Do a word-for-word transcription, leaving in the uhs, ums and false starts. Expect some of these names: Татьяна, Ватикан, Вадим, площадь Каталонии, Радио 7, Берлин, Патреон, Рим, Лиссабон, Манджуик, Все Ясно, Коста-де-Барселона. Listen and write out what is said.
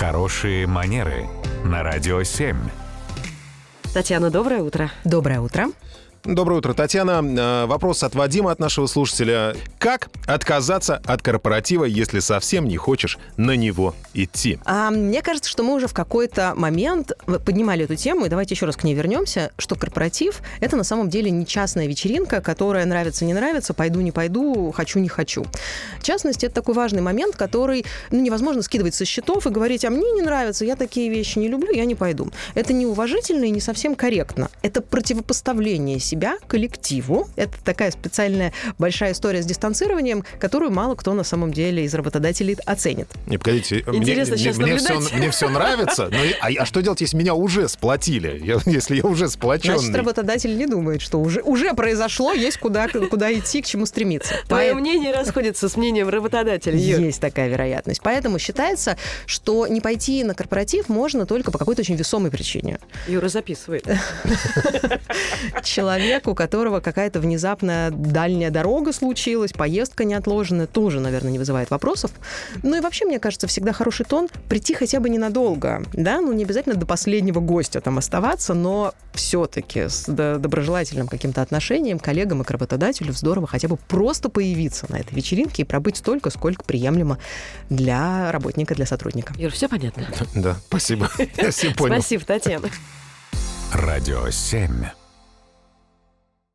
Хорошие манеры на Радио семь. Татьяна, доброе утро. Доброе утро. Доброе утро, Татьяна. Вопрос от Вадима, от нашего слушателя. Как отказаться от корпоратива, если совсем не хочешь на него идти? А, мне кажется, что мы уже в какой-то момент поднимали эту тему, и давайте еще раз к ней вернемся, что корпоратив — это на самом деле не частная вечеринка, которая нравится-не нравится, пойду-не пойду, хочу-не хочу. Частность — это такой важный момент, который ну, невозможно скидывать со счетов и говорить, а мне не нравится, я такие вещи не люблю, я не пойду. Это неуважительно и не совсем корректно. Это противопоставление себе. себя коллективу. Это такая специальная большая история с дистанцированием, которую мало кто на самом деле из работодателей оценит. Не, погодите, интересно мне, сейчас мне, все, мне все нравится, но а, а что делать, если меня уже сплотили? Я, если я уже сплоченный? Значит, работодатель не думает, что уже, уже произошло, есть куда, куда идти, к чему стремиться. Твое Поэт... мнение расходится с мнением работодателя. Есть такая вероятность. Поэтому считается, что не пойти на корпоратив можно только по какой-то очень весомой причине. Юра записывает. Человек у которого какая-то внезапная дальняя дорога случилась, поездка неотложенная, тоже, наверное, не вызывает вопросов. Ну и вообще, мне кажется, всегда хороший тон прийти хотя бы ненадолго, да, ну не обязательно до последнего гостя там оставаться, но все-таки с доброжелательным каким-то отношением к коллегам и к работодателю здорово хотя бы просто появиться на этой вечеринке и пробыть столько, сколько приемлемо для работника, для сотрудника. Юр, все понятно? Да, спасибо. Я все понял. Спасибо, Татьяна. Радио семь.